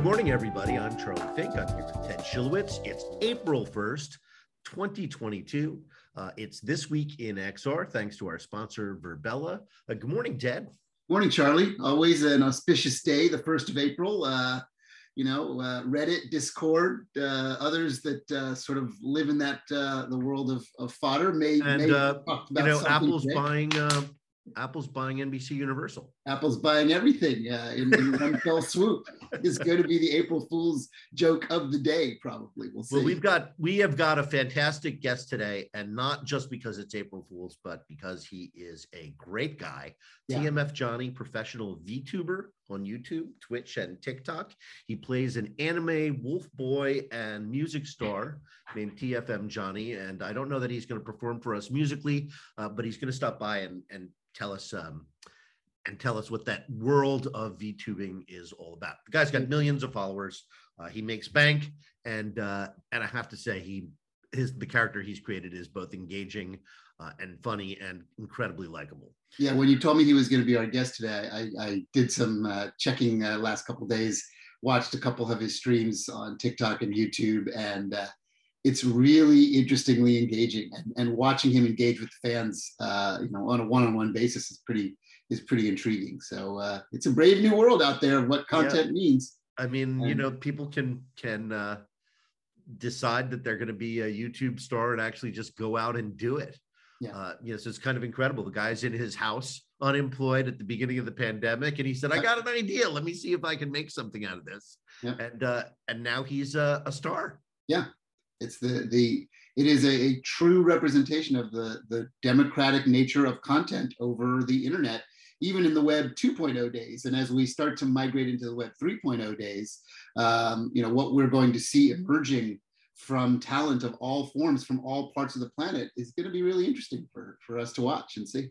Good morning, everybody. I'm Charlie Fink. I'm here with Ted Shilowitz. It's April 1st, 2022. It's This Week in XR, thanks to our sponsor, Verbella. Good morning, Ted. Morning, Charlie. Always an auspicious day, the 1st of April. Reddit, Discord, others that sort of live in that the world of fodder. Apple's big. Apple's buying NBC Universal. Apple's buying everything in one fell swoop. It's going to be the April Fool's joke of the day, probably. We'll see. Well, we have got a fantastic guest today, and not just because it's April Fool's, but because he is a great guy. Yeah. TFM Johnny, professional VTuber on YouTube, Twitch, and TikTok. He plays an anime wolf boy and music star named TFM Johnny, and I don't know that he's going to perform for us musically, but he's going to stop by and tell us what that world of VTubing is all about. The guy's got millions of followers. He makes bank, and I have to say, the character he's created is both engaging and funny and incredibly likable. Yeah, when you told me he was going to be our guest today, I did some checking last couple of days. Watched a couple of his streams on TikTok and YouTube, and it's really interestingly engaging, and watching him engage with fans, on a one-on-one basis is pretty intriguing. So it's a brave new world out there of what content means. I mean, people can decide that they're going to be a YouTube star and actually just go out and do it. Yeah. So it's kind of incredible. The guy's in his house, unemployed at the beginning of the pandemic, and he said, "I got an idea. Let me see if I can make something out of this." Yeah. And now he's a star. Yeah. It's it is a true representation of the democratic nature of content over the internet, even in the Web 2.0 days. And as we start to migrate into the Web 3.0 days, what we're going to see emerging from talent of all forms from all parts of the planet is going to be really interesting for us to watch and see.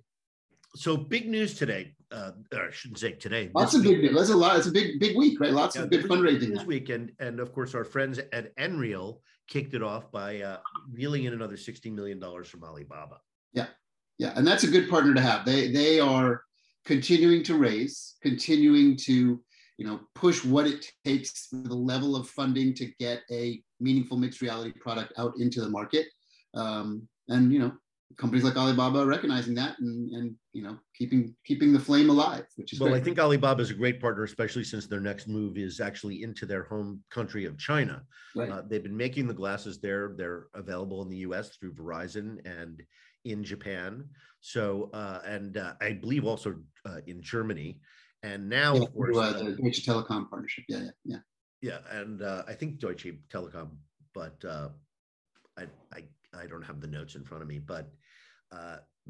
So big news today, or I shouldn't say today. Lots of big news. That's a lot. It's a big week, right? Lots of good fundraising this week, and of course our friends at Nreal kicked it off by reeling in another $60 million from Alibaba. Yeah, and that's a good partner to have. They are continuing to raise, continuing to push what it takes for the level of funding to get a meaningful mixed reality product out into the market, and companies like Alibaba are recognizing that and keeping the flame alive, which is great. I think Alibaba is a great partner, especially since their next move is actually into their home country of China. Right. They've been making the glasses there. They're available in the U.S. through Verizon and in Japan. So and I believe also in Germany. And now, of course, the Deutsche Telekom partnership. Yeah, and I think Deutsche Telekom, but I don't have the notes in front of me, but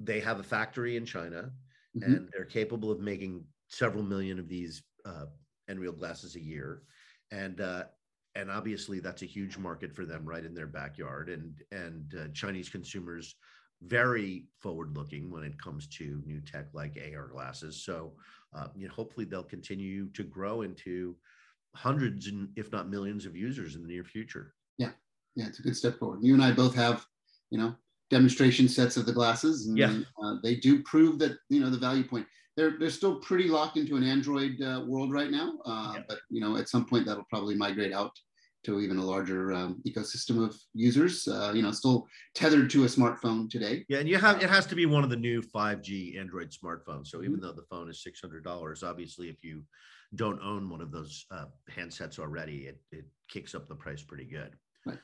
they have a factory in China, mm-hmm. and they're capable of making several million of these Nreal glasses a year, and obviously that's a huge market for them right in their backyard, and Chinese consumers very forward-looking when it comes to new tech like AR glasses. So hopefully they'll continue to grow into hundreds and if not millions of users in the near future. Yeah, it's a good step forward. You and I both have, demonstration sets of the glasses, and they do prove that the value point. They're still pretty locked into an Android world right now, but at some point that'll probably migrate out to even a larger ecosystem of users. Still tethered to a smartphone today. Yeah, and it has to be one of the new 5G Android smartphones. So even though the phone is $600, obviously if you don't own one of those handsets already, it kicks up the price pretty good. Right.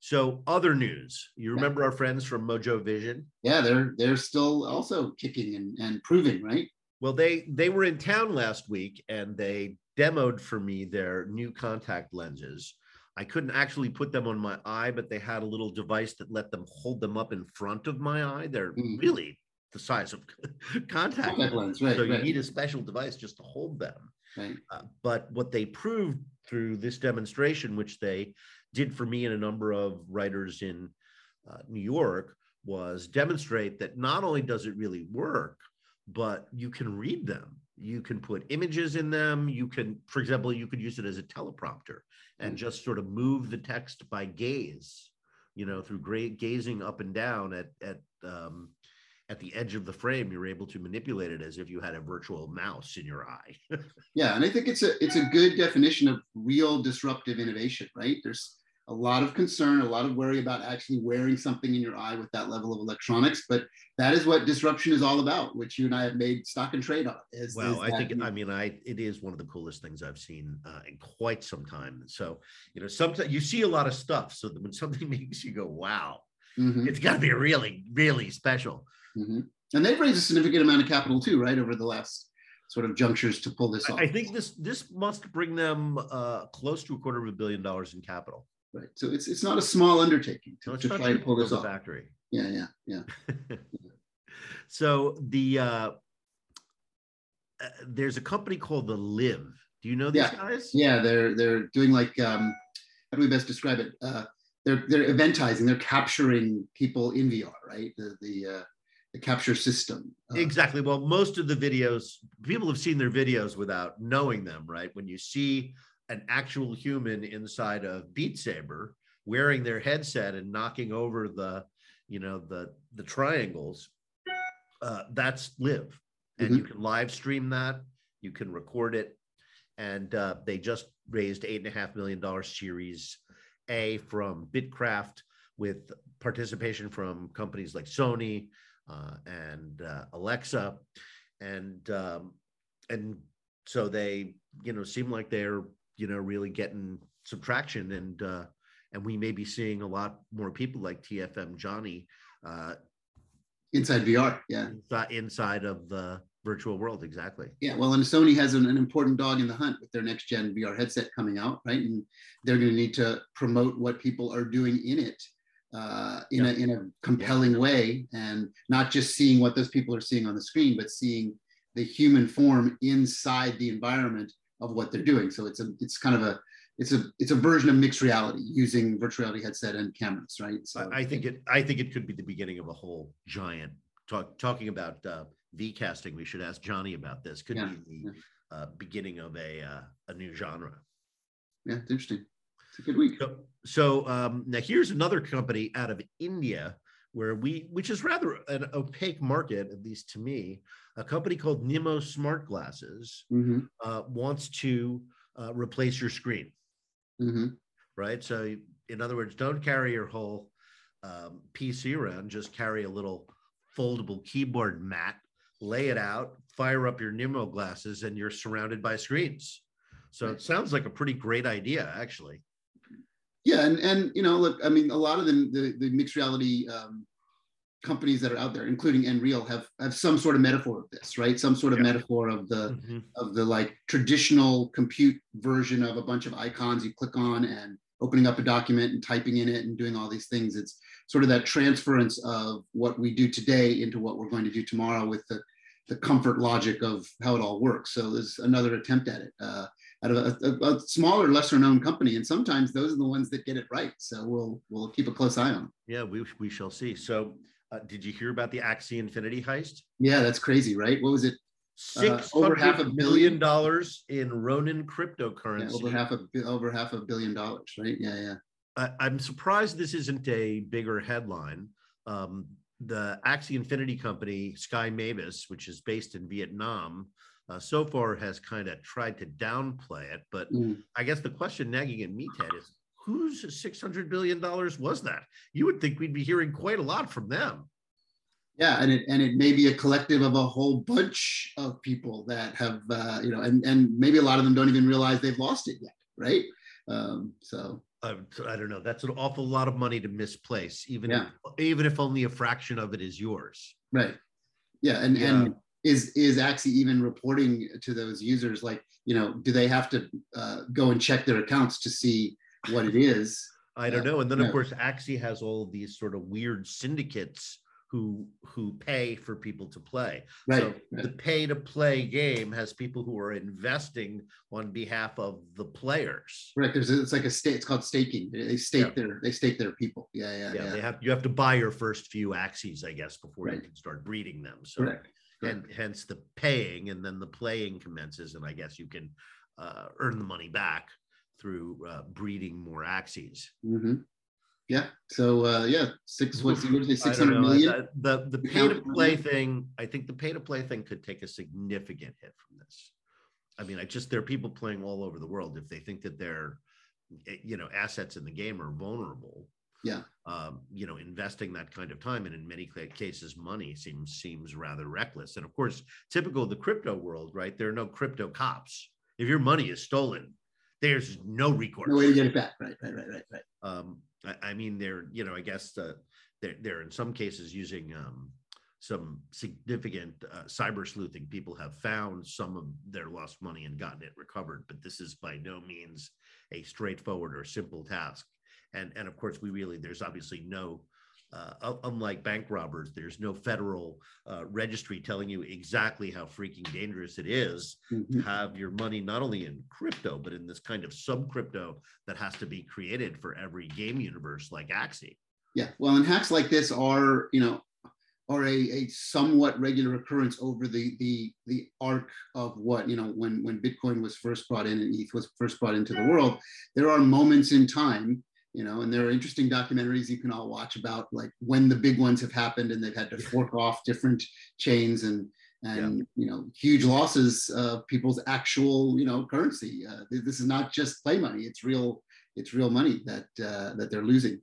So other news, you remember our friends from Mojo Vision? Yeah, they're still also kicking and proving, right? Well, they were in town last week and they demoed for me their new contact lenses. I couldn't actually put them on my eye, but they had a little device that let them hold them up in front of my eye. They're really the size of contact lenses, right, so you need a special device just to hold them. Right. But what they proved through this demonstration, which they did for me and a number of writers in New York, was demonstrate that not only does it really work, but you can read them. You can put images in them. You can, for example, you could use it as a teleprompter and just sort of move the text by gaze, through gazing up and down at at the edge of the frame, you're able to manipulate it as if you had a virtual mouse in your eye. Yeah, and I think it's a good definition of real disruptive innovation, right? There's a lot of concern, a lot of worry about actually wearing something in your eye with that level of electronics, but that is what disruption is all about, which you and I have made stock and trade on. It is one of the coolest things I've seen in quite some time. So, you know, sometimes you see a lot of stuff, so that when something makes you go, wow, it's got to be really, really special. Mm-hmm. And they've raised a significant amount of capital too, right, over the last sort of junctures to pull this off. I think this must bring them close to $250 million in capital. Right, so it's not a small undertaking to try to pull this off. Factory. Yeah. So there's a company called The Live. Do you know these guys? Yeah, they're doing like how do we best describe it? They're eventizing. They're capturing people in VR, right? The capture system. Exactly. Well, most of the videos, people have seen their videos without knowing them, right? When you see an actual human inside of Beat Saber wearing their headset and knocking over the triangles, that's Live. And you can live stream that, you can record it. And they just raised $8.5 million Series A from Bitcraft, with participation from companies like Sony and Alexa. And so they, seem like they're, really getting some traction, and we may be seeing a lot more people like TFM Johnny inside VR, inside of the virtual world, exactly. Yeah, well, and Sony has an important dog in the hunt with their next gen VR headset coming out, right? And they're going to need to promote what people are doing in it in a compelling way, and not just seeing what those people are seeing on the screen, but seeing the human form inside the environment of what they're doing. So it's a version of mixed reality using virtual reality headset and cameras, right? So I think it could be the beginning of a whole giant talking about V casting. We should ask Johnny about this. Could be the beginning of a new genre. Yeah, it's interesting. It's a good week. So now here's another company out of India, which is rather an opaque market, at least to me. A company called Nimo Smart Glasses wants to replace your screen, right? So in other words, don't carry your whole PC around, just carry a little foldable keyboard mat, lay it out, fire up your Nimo glasses, and you're surrounded by screens. So it sounds like a pretty great idea, actually. Yeah, and look, I mean, a lot of the mixed reality companies that are out there, including Nreal, have some sort of metaphor of this, right? Some sort of metaphor of the like traditional compute version of a bunch of icons you click on and opening up a document and typing in it and doing all these things. It's sort of that transference of what we do today into what we're going to do tomorrow with the comfort logic of how it all works. So there's another attempt at it. Out of a smaller, lesser-known company, and sometimes those are the ones that get it right. So we'll keep a close eye on them. Yeah, we shall see. So, did you hear about the Axie Infinity heist? Yeah, that's crazy, right? What was it? Over $500 million in Ronin cryptocurrency. Yeah, over $500 million, right? Yeah. I'm surprised this isn't a bigger headline. The Axie Infinity company, Sky Mavis, which is based in Vietnam, so far has kind of tried to downplay it, but I guess the question nagging at me, Ted, is whose $600 billion was that? You would think we'd be hearing quite a lot from them. Yeah, and it may be a collective of a whole bunch of people that have, and maybe a lot of them don't even realize they've lost it yet, right? I don't know. That's an awful lot of money to misplace, even if only a fraction of it is yours. Right. Yeah, and Is Axie even reporting to those users? Like, do they have to go and check their accounts to see what it is? I don't know. And then, of course, Axie has all of these sort of weird syndicates who pay for people to play. Right. So the pay-to-play game has people who are investing on behalf of the players. Right. It's called staking. They stake their people. Yeah. You have to buy your first few Axies, I guess, before you can start breeding them. So. Correct. And hence the paying, and then the playing commences, and I guess you can earn the money back through breeding more axes. Yeah. So yeah, $600 million. The pay to play thing. I think the pay to play thing could take a significant hit from this. I mean, there are people playing all over the world. If they think that their, assets in the game are vulnerable. Yeah. Investing that kind of time and in many cases money seems rather reckless. And of course, typical of the crypto world, right? There are no crypto cops. If your money is stolen, there's no recourse. No way to get it back. Right. They're, I guess they're in some cases using some significant cyber sleuthing. People have found some of their lost money and gotten it recovered, but this is by no means a straightforward or simple task. And of course, there's obviously no, unlike bank robbers, there's no federal registry telling you exactly how freaking dangerous it is to have your money not only in crypto, but in this kind of sub-crypto that has to be created for every game universe like Axie. Yeah, well, and hacks like this are, a somewhat regular occurrence over the arc of when Bitcoin was first brought in and ETH was first brought into the world. There are moments in time. And there are interesting documentaries you can all watch about like when the big ones have happened and they've had to fork off different chains and huge losses of people's actual currency. This is not just play money; it's real money that they're losing.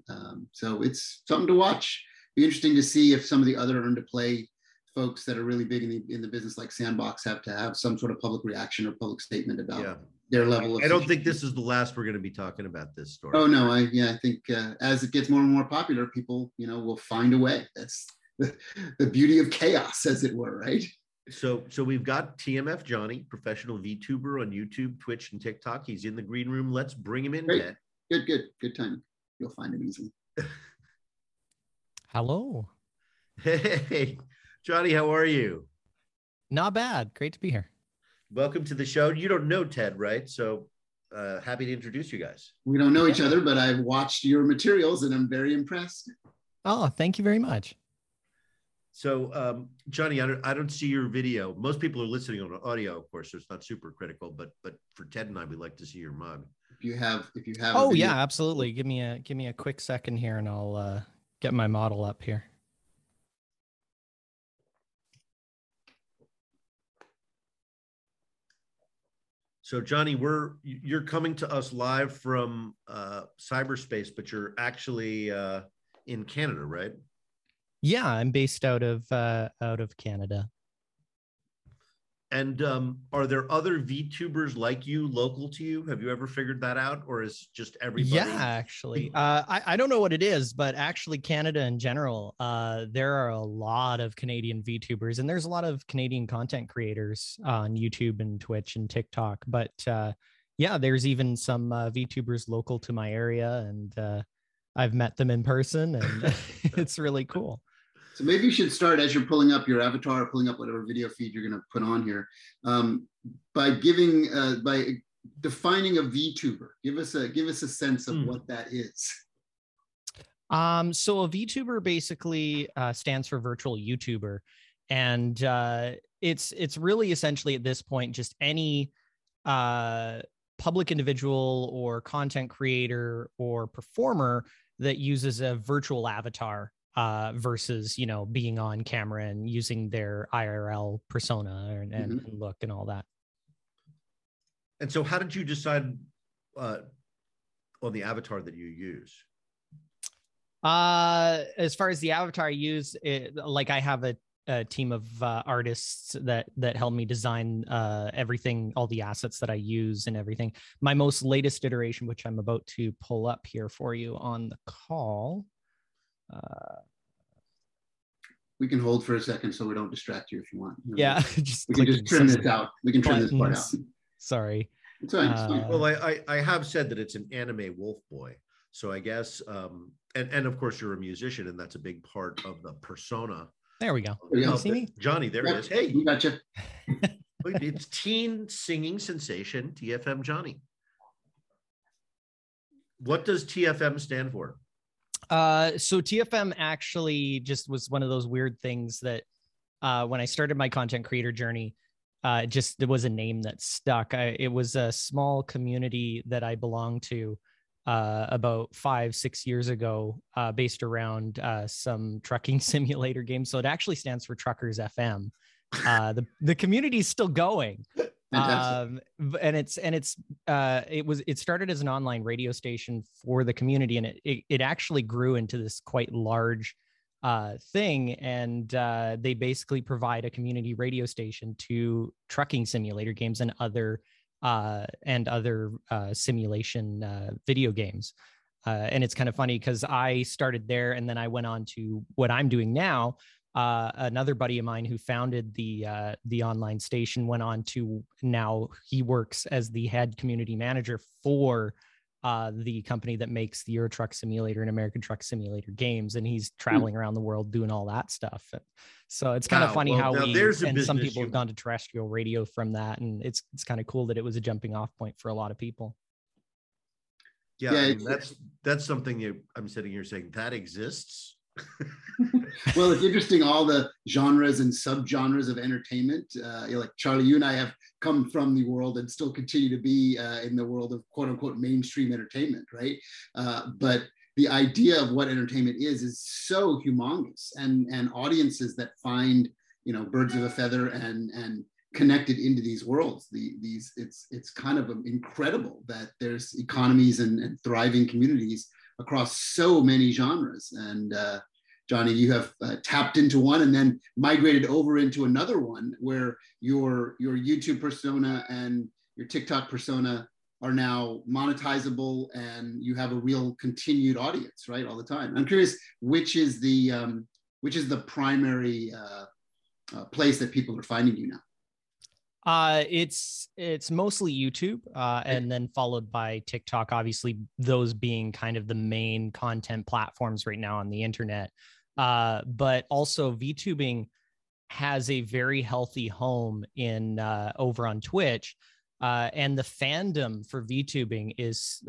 So it's something to watch. Be interesting to see if some of the other earn to play folks that are really big in the business, like Sandbox, have to have some sort of public reaction or public statement about. Yeah. Their level of I don't think this is the last we're going to be talking about this story. Oh no, I think as it gets more and more popular, people will find a way. That's the beauty of chaos, as it were, right? So we've got TMF Johnny, professional VTuber on YouTube, Twitch, and TikTok. He's in the green room. Let's bring him in. Great. Good time. You'll find him easily. Hello. Hey, Johnny, how are you? Not bad. Great to be here. Welcome to the show. You don't know Ted, right? So happy to introduce you guys. We don't know each other, but I've watched your materials and I'm very impressed. Oh, thank you very much. So Johnny, I don't see your video. Most people are listening on audio, of course, so it's not super critical, but for Ted and I, we'd like to see your mug. If you have. Oh yeah, absolutely. Give me a quick second here and I'll get my model up here. So Johnny, you're coming to us live from cyberspace, but you're actually in Canada, right? Yeah, I'm based out of Canada. And are there other VTubers like you local to you? Have you ever figured that out, or is just everybody? Yeah, actually, I don't know what it is, but actually Canada in general, there are a lot of Canadian VTubers, and there's a lot of Canadian content creators on YouTube and Twitch and TikTok. But yeah, there's even some VTubers local to my area, and I've met them in person, and it's really cool. So maybe you should start as you're pulling up your avatar, or pulling up whatever video feed you're going to put on here, by defining a VTuber. Give us a sense of what that is. So a VTuber basically stands for virtual YouTuber, and it's really essentially at this point just any public individual or content creator or performer that uses a virtual avatar. Versus, being on camera and using their IRL persona and look and all that. And so how did you decide on the avatar that you use? As far as the avatar I use, I have a team of artists that help me design everything, all the assets that I use and everything. My most latest iteration, which I'm about to pull up here for you on the call. We can hold for a second so we don't distract you if you want. Yeah, we can just trim this out. We can trim this part out. Sorry. It's fine. Well, I have said that it's an anime wolf boy, so I guess and of course you're a musician, and that's a big part of the persona. There we go. Can you see me, Johnny? There it is. Hey, we got you. It's teen singing sensation TFM Johnny. What does TFM stand for? So TFM actually just was one of those weird things that when I started my content creator journey, there was a name that stuck. It was a small community that I belonged to about 5-6 years ago, based around some trucking simulator games. So it actually stands for Truckers FM. The community is still going. It started as an online radio station for the community, and it actually grew into this quite large thing. And they basically provide a community radio station to trucking simulator games and other simulation video games. And it's kind of funny because I started there, and then I went on to what I'm doing now. Another buddy of mine who founded the online station went on to, now he works as the head community manager for the company that makes the Euro Truck Simulator and American Truck Simulator games, and he's traveling around the world doing all that stuff. So it's kind of funny some people have gone to terrestrial radio from that, and it's kind of cool that it was a jumping off point for a lot of people. Yeah, I mean, that's something that I'm sitting here saying that exists. Well, it's interesting, all the genres and subgenres of entertainment. Like Charlie, you and I have come from the world and still continue to be in the world of quote unquote mainstream entertainment, right? But the idea of what entertainment is so humongous, and audiences that find, birds of a feather and connected into these worlds. It's kind of incredible that there's economies and thriving communities across so many genres. And Johnny, you have tapped into one and then migrated over into another one where your YouTube persona and your TikTok persona are now monetizable, and you have a real continued audience, right, all the time. I'm curious, which is the primary place that people are finding you now? It's mostly YouTube, and then followed by TikTok, obviously those being kind of the main content platforms right now on the internet. But also VTubing has a very healthy home in, over on Twitch. And the fandom for VTubing is,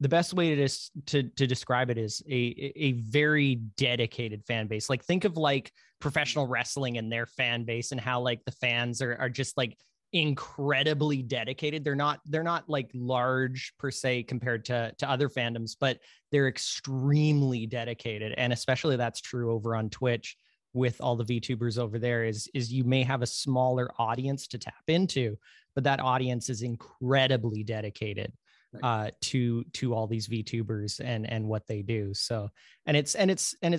the best way to describe it is a very dedicated fan base. Like, think of like professional wrestling and their fan base, and how like the fans are just like incredibly dedicated. They're not like large per se compared to other fandoms, but they're extremely dedicated. And especially that's true over on Twitch with all the VTubers over there, is you may have a smaller audience to tap into, but that audience is incredibly dedicated to all these VTubers and what they do. So, and it's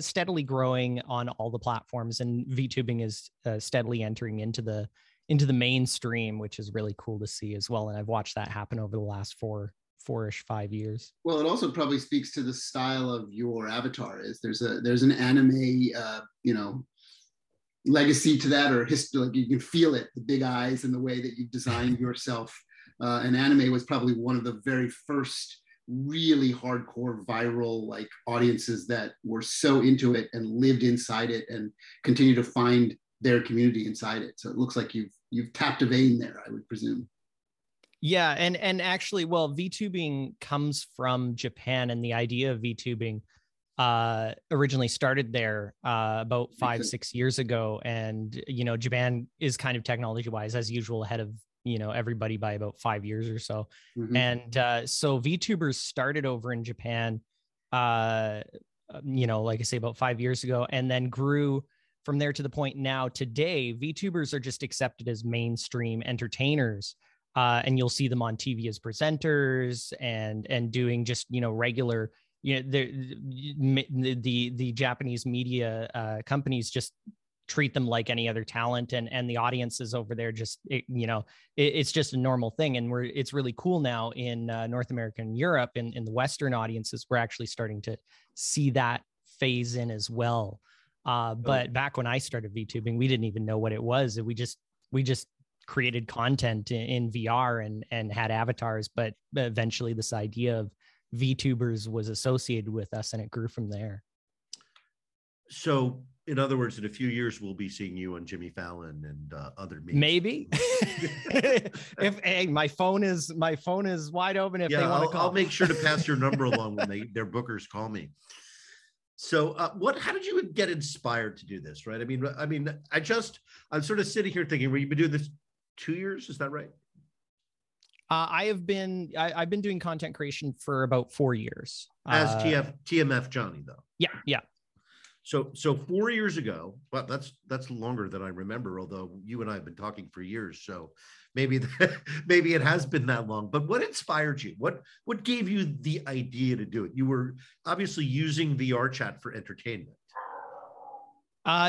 steadily growing on all the platforms, and VTubing is steadily entering into the mainstream, which is really cool to see as well. And I've watched that happen over the last four-ish, 5 years. Well, it also probably speaks to the style of your avatar. Is there's an anime, legacy to that, or history. Like, you can feel it, the big eyes and the way that you've designed yourself. And anime was probably one of the very first really hardcore viral like audiences that were so into it and lived inside it and continue to find their community inside it. So it looks like you've tapped a vein there, I would presume. Yeah, and actually, well, VTubing comes from Japan, and the idea of VTubing originally started there about 5-6 years ago. And Japan is kind of technology-wise, as usual, ahead of everybody by about 5 years or so. Mm-hmm. And so VTubers started over in Japan, like I say, about 5 years ago, and then grew from there to the point now today, VTubers are just accepted as mainstream entertainers. And you'll see them on TV as presenters and doing just, regular, the Japanese media companies just treat them like any other talent, and the audiences over there just, it's just a normal thing. And it's really cool now in North America and Europe, in the Western audiences, we're actually starting to see that phase in as well. But back when I started VTubing, we didn't even know what it was. We just created content in VR and had avatars, but eventually this idea of VTubers was associated with us, and it grew from there. So, in other words, in a few years, we'll be seeing you on Jimmy Fallon and other memes. Maybe. If my phone is wide open. If they want to call, I'll make sure to pass your number along when their bookers call me. So, how did you get inspired to do this? Right? I mean, I'm sort of sitting here thinking, well, you've been doing this 2 years. Is that right? I've been doing content creation for about 4 years. As TMF Johnny though. Yeah, yeah. So 4 years ago, well, that's longer than I remember, although you and I have been talking for years. So maybe, maybe it has been that long, but what inspired you? What gave you the idea to do it? You were obviously using VRChat for entertainment.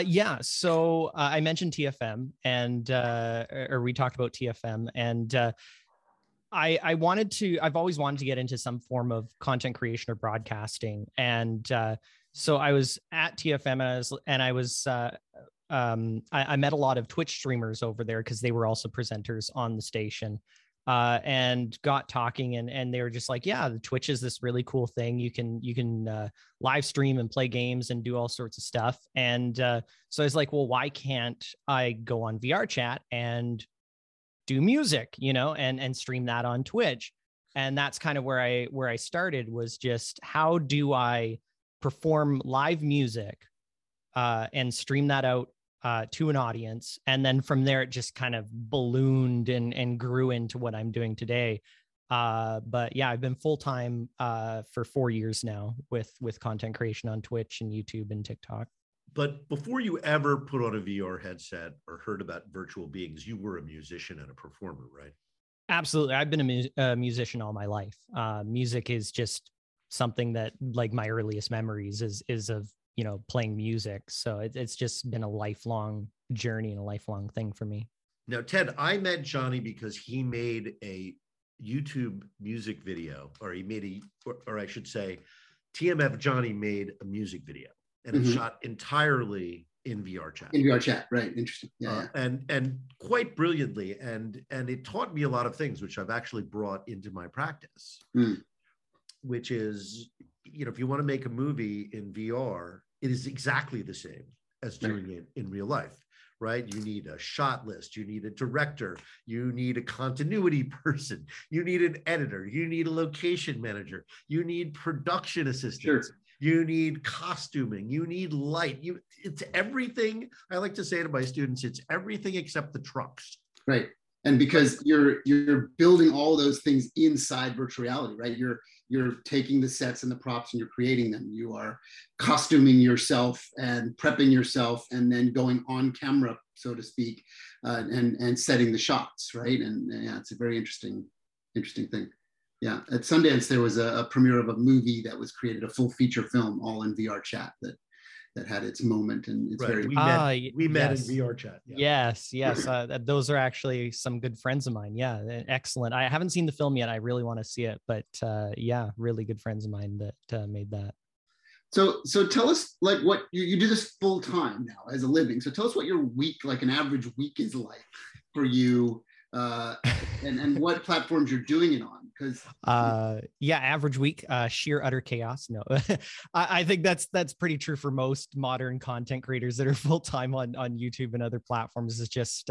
Yeah. So I mentioned TFM and, or we talked about TFM and, I've always wanted to get into some form of content creation or broadcasting. And, so I was at TFM and I met a lot of Twitch streamers over there because they were also presenters on the station and got talking and they were just like, yeah, the Twitch is this really cool thing. You can live stream and play games and do all sorts of stuff. And so I was like, well, why can't I go on VRChat and do music, you know, and stream that on Twitch? And that's kind of where I started, was just how do I perform live music and stream that out to an audience. And then from there, it just kind of ballooned and grew into what I'm doing today. But yeah, I've been full-time for 4 years now with content creation on Twitch and YouTube and TikTok. But before you ever put on a VR headset or heard about virtual beings, you were a musician and a performer, right? Absolutely. I've been a musician all my life. Music is just something that, like, my earliest memories is of, you know, playing music. So it's just been a lifelong journey and a lifelong thing for me. Now, Ted, I met Johnny because he made a YouTube music video, or I should say TMF Johnny made a music video, and it shot entirely in VRChat. In VRChat, right. Interesting. Yeah, and quite brilliantly. And it taught me a lot of things, which I've actually brought into my practice. Mm. Which is, you know, if you want to make a movie in VR, it is exactly the same as doing it in real life, right? You need a shot list, you need a director, you need a continuity person, you need an editor, you need a location manager, you need production assistants, you need costuming, you need light. It's everything. I like to say to my students, it's everything except the trucks. Right. And because you're building all those things inside virtual reality, right? You're taking the sets and the props and you're creating them. You are costuming yourself and prepping yourself and then going on camera, so to speak, and setting the shots, right? And yeah, it's a very interesting thing. Yeah, at Sundance, there was a premiere of a movie that was created, a full feature film, all in VRChat that had its moment, and it's very. We met in VRChat. Yeah. Yes. Those are actually some good friends of mine. Yeah, excellent. I haven't seen the film yet. I really want to see it, but yeah, really good friends of mine that made that. So tell us, like, what you do this full time now as a living. So tell us what your week, like an average week, is like for you, and what platforms you're doing it on. Because average week, sheer utter chaos. No, I think that's pretty true for most modern content creators that are full time on YouTube and other platforms. It's just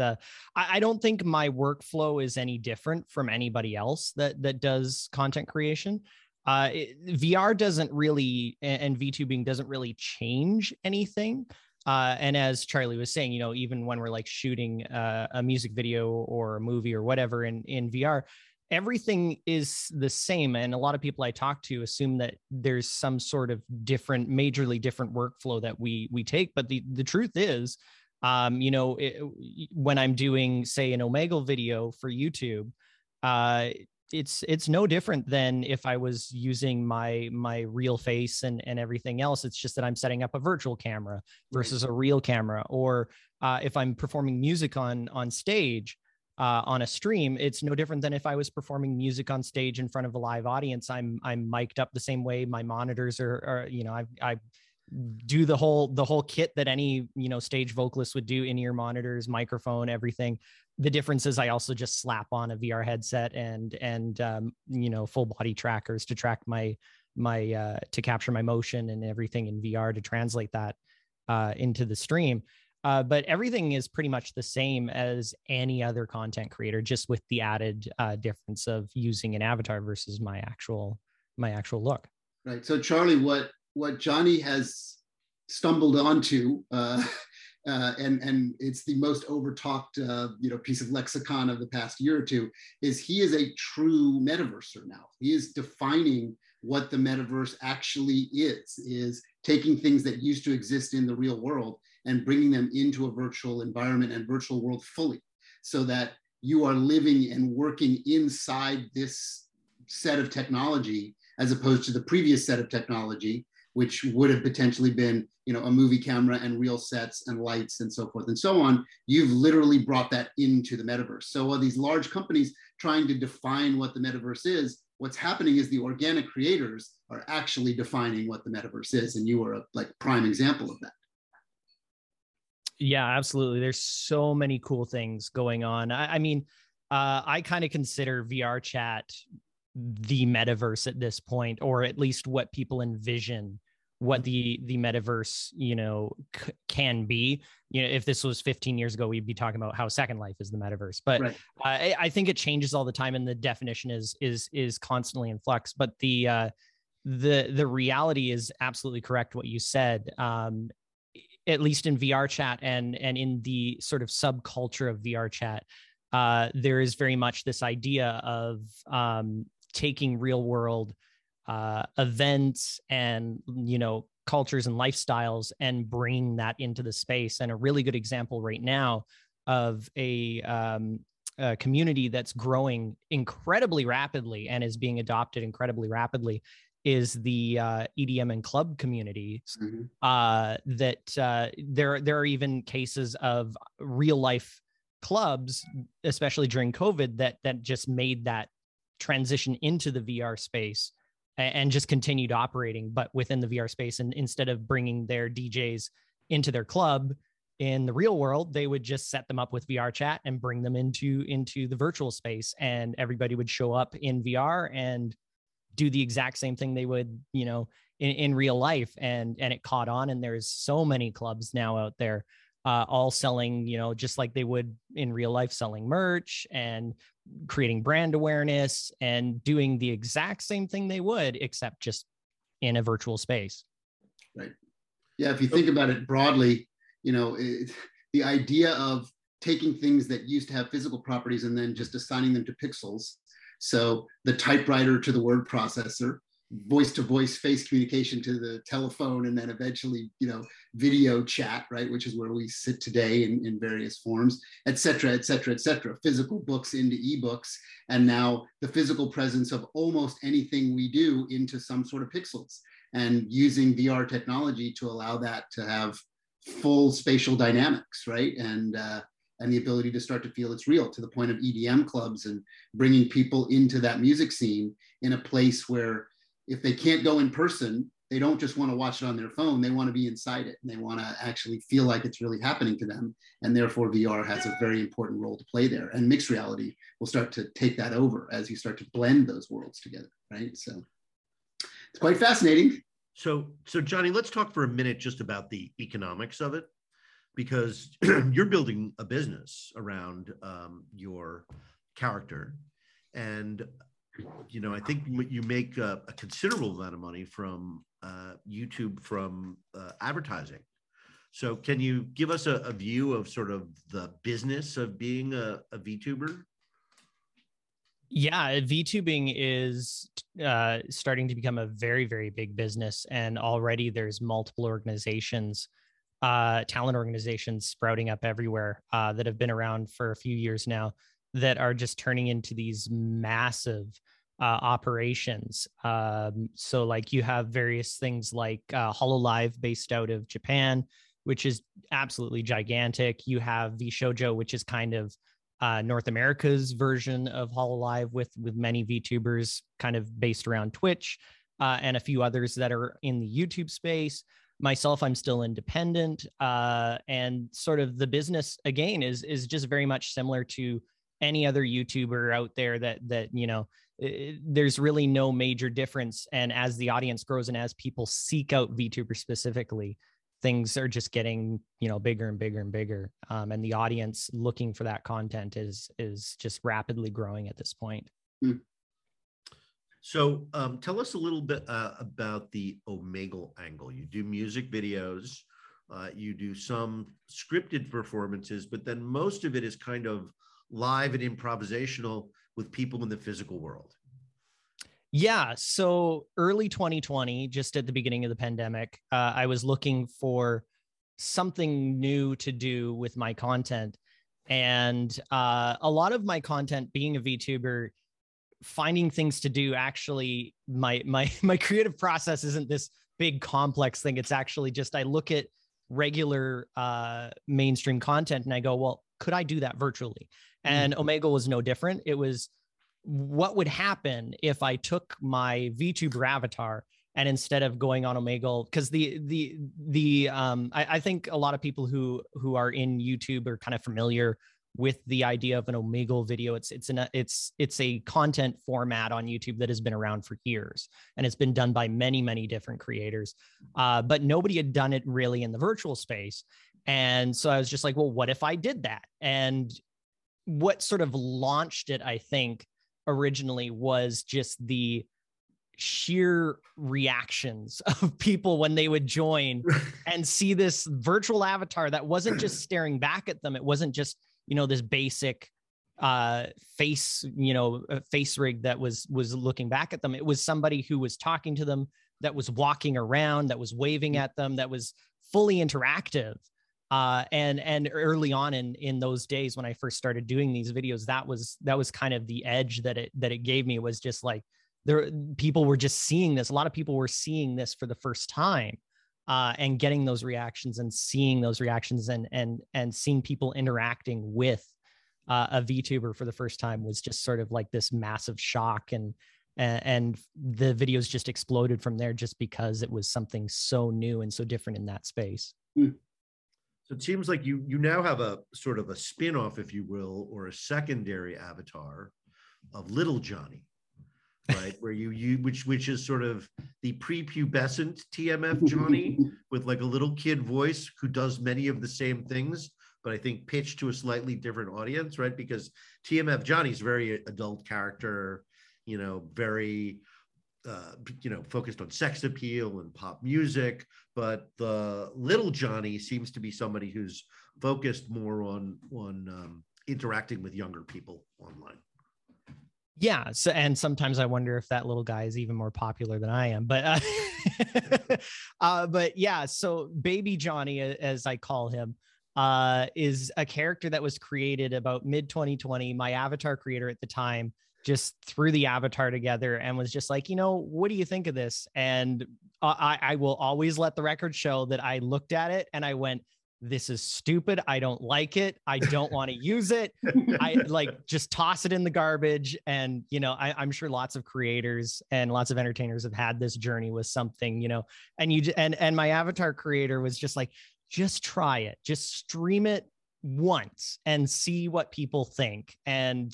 I don't think my workflow is any different from anybody else that does content creation. VR doesn't really, and VTubing doesn't really change anything. And as Charlie was saying, you know, even when we're like shooting a music video or a movie or whatever in VR. Everything is the same. And a lot of people I talk to assume that there's some sort of majorly different workflow that we take. But the truth is, you know, when I'm doing, say, an Omegle video for YouTube, it's no different than if I was using my real face and everything else. It's just that I'm setting up a virtual camera versus a real camera. Or if I'm performing music on stage, on a stream, it's no different than if I was performing music on stage in front of a live audience. I'm mic'd up the same way. My monitors are you know, I do the whole kit that any, you know, stage vocalist would do: in-ear monitors, microphone, everything. The difference is I also just slap on a VR headset and you know, full body trackers to track my to capture my motion and everything in VR to translate that into the stream. But everything is pretty much the same as any other content creator, just with the added difference of using an avatar versus my actual look. Right. So Charlie, what Johnny has stumbled onto and it's the most overtalked piece of lexicon of the past year or two, is he is a true metaverser now. He is defining what the metaverse actually is taking things that used to exist in the real world and bringing them into a virtual environment and virtual world fully, so that you are living and working inside this set of technology, as opposed to the previous set of technology, which would have potentially been, you know, a movie camera and real sets and lights and so forth and so on. You've literally brought that into the metaverse. So are these large companies trying to define what the metaverse is? What's happening is the organic creators are actually defining what the metaverse is. And you are a prime example of that. Yeah, absolutely. There's so many cool things going on. I kind of consider VRChat the metaverse at this point, or at least what people envision what the metaverse, can be. If this was 15 years ago, we'd be talking about how Second Life is the metaverse, but right. I think it changes all the time. And the definition is constantly in flux, but the reality is absolutely correct. What you said, at least in VRChat and in the sort of subculture of VRChat, there is very much this idea of, taking real world, events and, cultures and lifestyles and bringing that into the space. And a really good example right now of a community that's growing incredibly rapidly and is being adopted incredibly rapidly is the EDM and club community. Mm-hmm. There are even cases of real life clubs, especially during COVID, that just made that transition into the VR space and just continued operating, but within the VR space. And instead of bringing their DJs into their club in the real world, they would just set them up with VRChat and bring them into the virtual space. And everybody would show up in VR and do the exact same thing they would, in real life. And it caught on. And there's so many clubs now out there, all selling, just like they would in real life, selling merch and creating brand awareness and doing the exact same thing they would, except just in a virtual space. Right. Yeah. If you think about it broadly, the idea of taking things that used to have physical properties and then just assigning them to pixels. So the typewriter to the word processor, voice-to-voice face communication to the telephone, and then eventually, video chat, right, which is where we sit today in various forms, et cetera, et cetera, et cetera. Physical books into ebooks, and now the physical presence of almost anything we do into some sort of pixels, and using VR technology to allow that to have full spatial dynamics, right, and the ability to start to feel it's real, to the point of EDM clubs and bringing people into that music scene in a place where, if they can't go in person, they don't just want to watch it on their phone. They want to be inside it, and they want to actually feel like it's really happening to them. And therefore, VR has a very important role to play there. And mixed reality will start to take that over as you start to blend those worlds together, right? So it's quite fascinating. So Johnny, let's talk for a minute just about the economics of it, because you're building a business around your character, and I think you make a considerable amount of money from YouTube, from advertising. So can you give us a view of sort of the business of being a VTuber? Yeah, VTubing is starting to become a very, very big business. And already there's multiple organizations, talent organizations sprouting up everywhere that have been around for a few years now, that are just turning into these massive operations. So you have various things like HoloLive based out of Japan, which is absolutely gigantic. You have V Shoujo, which is kind of North America's version of HoloLive, with many VTubers kind of based around Twitch, and a few others that are in the YouTube space. Myself, I'm still independent. And sort of the business, again, is just very much similar to any other YouTuber out there that there's really no major difference. And as the audience grows and as people seek out VTubers specifically, things are just getting, bigger and bigger and bigger. And the audience looking for that content is just rapidly growing at this point. So tell us a little bit about the Omegle angle. You do music videos, You do some scripted performances, but then most of it is kind of live and improvisational with people in the physical world. Yeah. So early 2020, just at the beginning of the pandemic, I was looking for something new to do with my content. And a lot of my content, being a VTuber, finding things to do, actually, my creative process isn't this big complex thing. It's actually just, I look at regular mainstream content and I go, well, could I do that virtually? And Omegle was no different. It was, what would happen if I took my VTuber avatar and instead of going on Omegle, because I think a lot of people who are in YouTube are kind of familiar with the idea of an Omegle video. It's a content format on YouTube that has been around for years, and it's been done by many, many different creators, but nobody had done it really in the virtual space. And so I was just like, well, what if I did that? And what sort of launched it, I think, originally was just the sheer reactions of people when they would join and see this virtual avatar that wasn't just staring back at them. It wasn't just, you know, this basic face, you know, face rig that was looking back at them. It was somebody who was talking to them, that was walking around, that was waving at them, that was fully interactive. And early on in those days when I first started doing these videos, that was kind of the edge that it gave me, was just like, people were just seeing this. A lot of people were seeing this for the first time, and getting those reactions and seeing those reactions and seeing people interacting with a VTuber for the first time was just sort of like this massive shock, and the videos just exploded from there, just because it was something so new and so different in that space. So it seems like you now have a sort of a spin-off, if you will, or a secondary avatar of Little Johnny, right? Where which is sort of the prepubescent TMF Johnny with like a little kid voice who does many of the same things, but I think pitched to a slightly different audience, right? Because TMF Johnny's very adult character, you know, very focused on sex appeal and pop music, but the Little Johnny seems to be somebody who's focused more on interacting with younger people online. Yeah. So, and sometimes I wonder if that little guy is even more popular than I am, but, but yeah. So Baby Johnny, as I call him, is a character that was created about mid 2020. My avatar creator at the time just threw the avatar together and was just like, you know, what do you think of this? And I will always let the record show that I looked at it and I went, this is stupid. I don't like it. I don't want to use it. I like just toss it in the garbage. And, you know, I'm sure lots of creators and lots of entertainers have had this journey with something, you know, and my avatar creator was just like, just try it, just stream it once and see what people think. And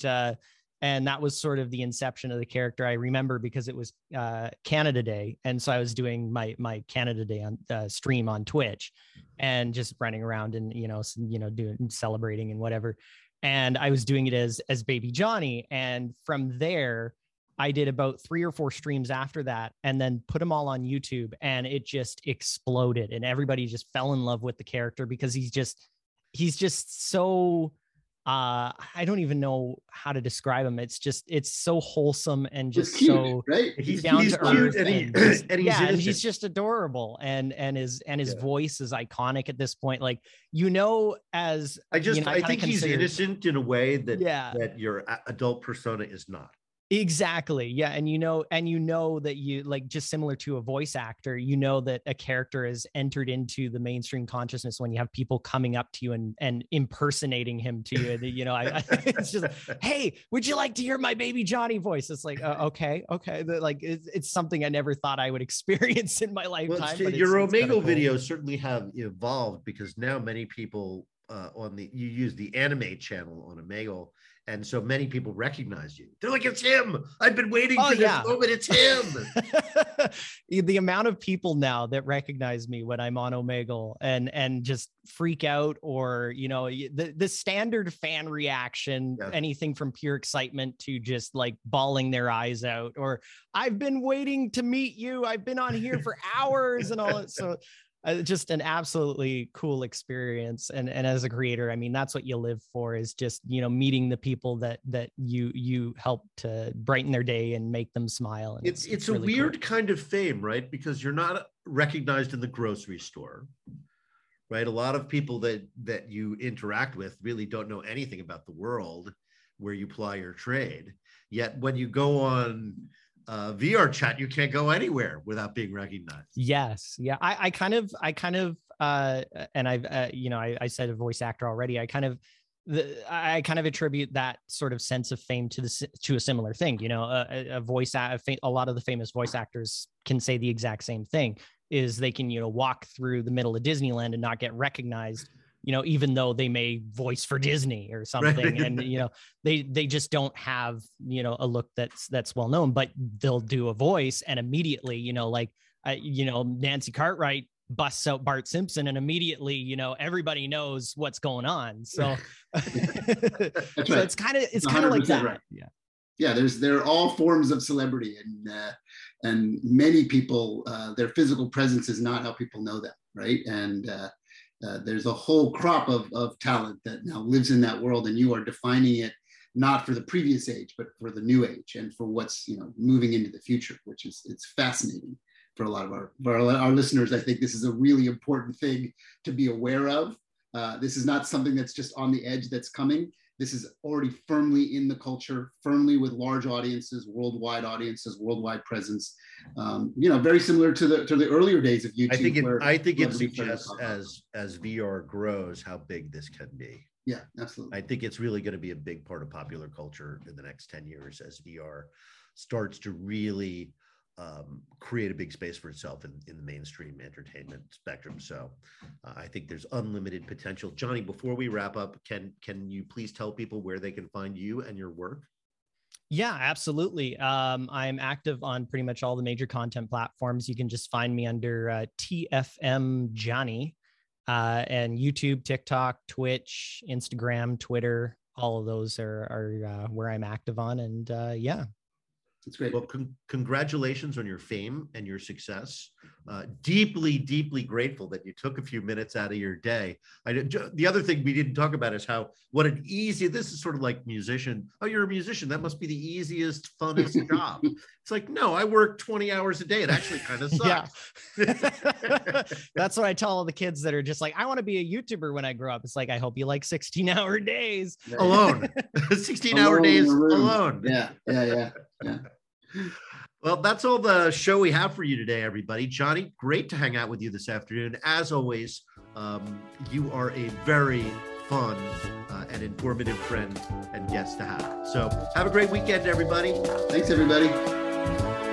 that was sort of the inception of the character. I remember because it was Canada Day. And so I was doing my Canada Day on stream on Twitch and just running around and, you know, celebrating and whatever. And I was doing it as Baby Johnny. And from there, I did about 3 or 4 streams after that and then put them all on YouTube, and it just exploded. And everybody just fell in love with the character because he's just so... I don't even know how to describe him. It's so wholesome and just cute, so right? He's down to earth, and he's just adorable. And his voice is iconic at this point. Like, you know, as I just, you know, I think he's innocent in a way that, that your adult persona is not. Exactly. Yeah. And you know that you, like, just similar to a voice actor, you know that a character is entered into the mainstream consciousness when you have people coming up to you and impersonating him to you. You know, it's just like, hey, would you like to hear my Baby Johnny voice? It's like, okay. Like, it's something I never thought I would experience in my lifetime. Well, your Omegle videos certainly have evolved, because now many people you use the anime channel on Omegle. And so many people recognize you. They're like, it's him. I've been waiting for this moment. It's him. The amount of people now that recognize me when I'm on Omegle and just freak out, or, you know, the standard fan reaction, anything from pure excitement to just like bawling their eyes out, or I've been waiting to meet you. I've been on here for hours and all that. So just an absolutely cool experience. And as a creator, I mean, that's what you live for, is just, you know, meeting the people that you help to brighten their day and make them smile. And it's really a weird kind of fame, right? Because you're not recognized in the grocery store, right? A lot of people that you interact with really don't know anything about the world where you ply your trade. Yet when you go on VRChat, you can't go anywhere without being recognized. Yes. Yeah. I said a voice actor already. I kind of attribute that sort of sense of fame to a similar thing. You know, a lot of the famous voice actors can say the exact same thing, is they can, you know, walk through the middle of Disneyland and not get recognized, you know, even though they may voice for Disney or something, right. And, you know, they just don't have, you know, a look that's well known, but they'll do a voice and immediately, you know, like, you know, Nancy Cartwright busts out Bart Simpson and immediately, you know, everybody knows what's going on. So, right. So it's kind of like that. Right. Yeah. Yeah, there are all forms of celebrity, and many people, their physical presence is not how people know them, right? And there's a whole crop of talent that now lives in that world, and you are defining it not for the previous age, but for the new age, and for what's, you know, moving into the future, which is, it's fascinating for a lot of our listeners. I think this is a really important thing to be aware of. This is not something that's just on the edge that's coming. This is already firmly in the culture, firmly with large audiences, worldwide presence. You know, very similar to the earlier days of YouTube. I think it suggests as VR grows how big this can be. Yeah, absolutely. I think it's really going to be a big part of popular culture in the next 10 years as VR starts to really create a big space for itself in the mainstream entertainment spectrum. So I think there's unlimited potential. Johnny, before we wrap up, can you please tell people where they can find you and your work? Yeah, absolutely. I'm active on pretty much all the major content platforms. You can just find me under TFM Johnny, and YouTube, TikTok, Twitch, Instagram, Twitter, all of those are where I'm active on. And yeah. It's great. Well, congratulations on your fame and your success. Deeply, deeply grateful that you took a few minutes out of your day. The other thing we didn't talk about is this is sort of like musician. Oh, you're a musician. That must be the easiest, funnest job. It's like, no, I work 20 hours a day. It actually kind of sucks. Yeah. That's what I tell all the kids that are just like, I want to be a YouTuber when I grow up. It's like, I hope you like 16-hour days. Alone. 16-hour days alone. Yeah. Well, that's all the show we have for you today, everybody. Johnny, great to hang out with you this afternoon. As always, you are a very fun and informative friend and guest to have. So have a great weekend, everybody. Thanks, everybody.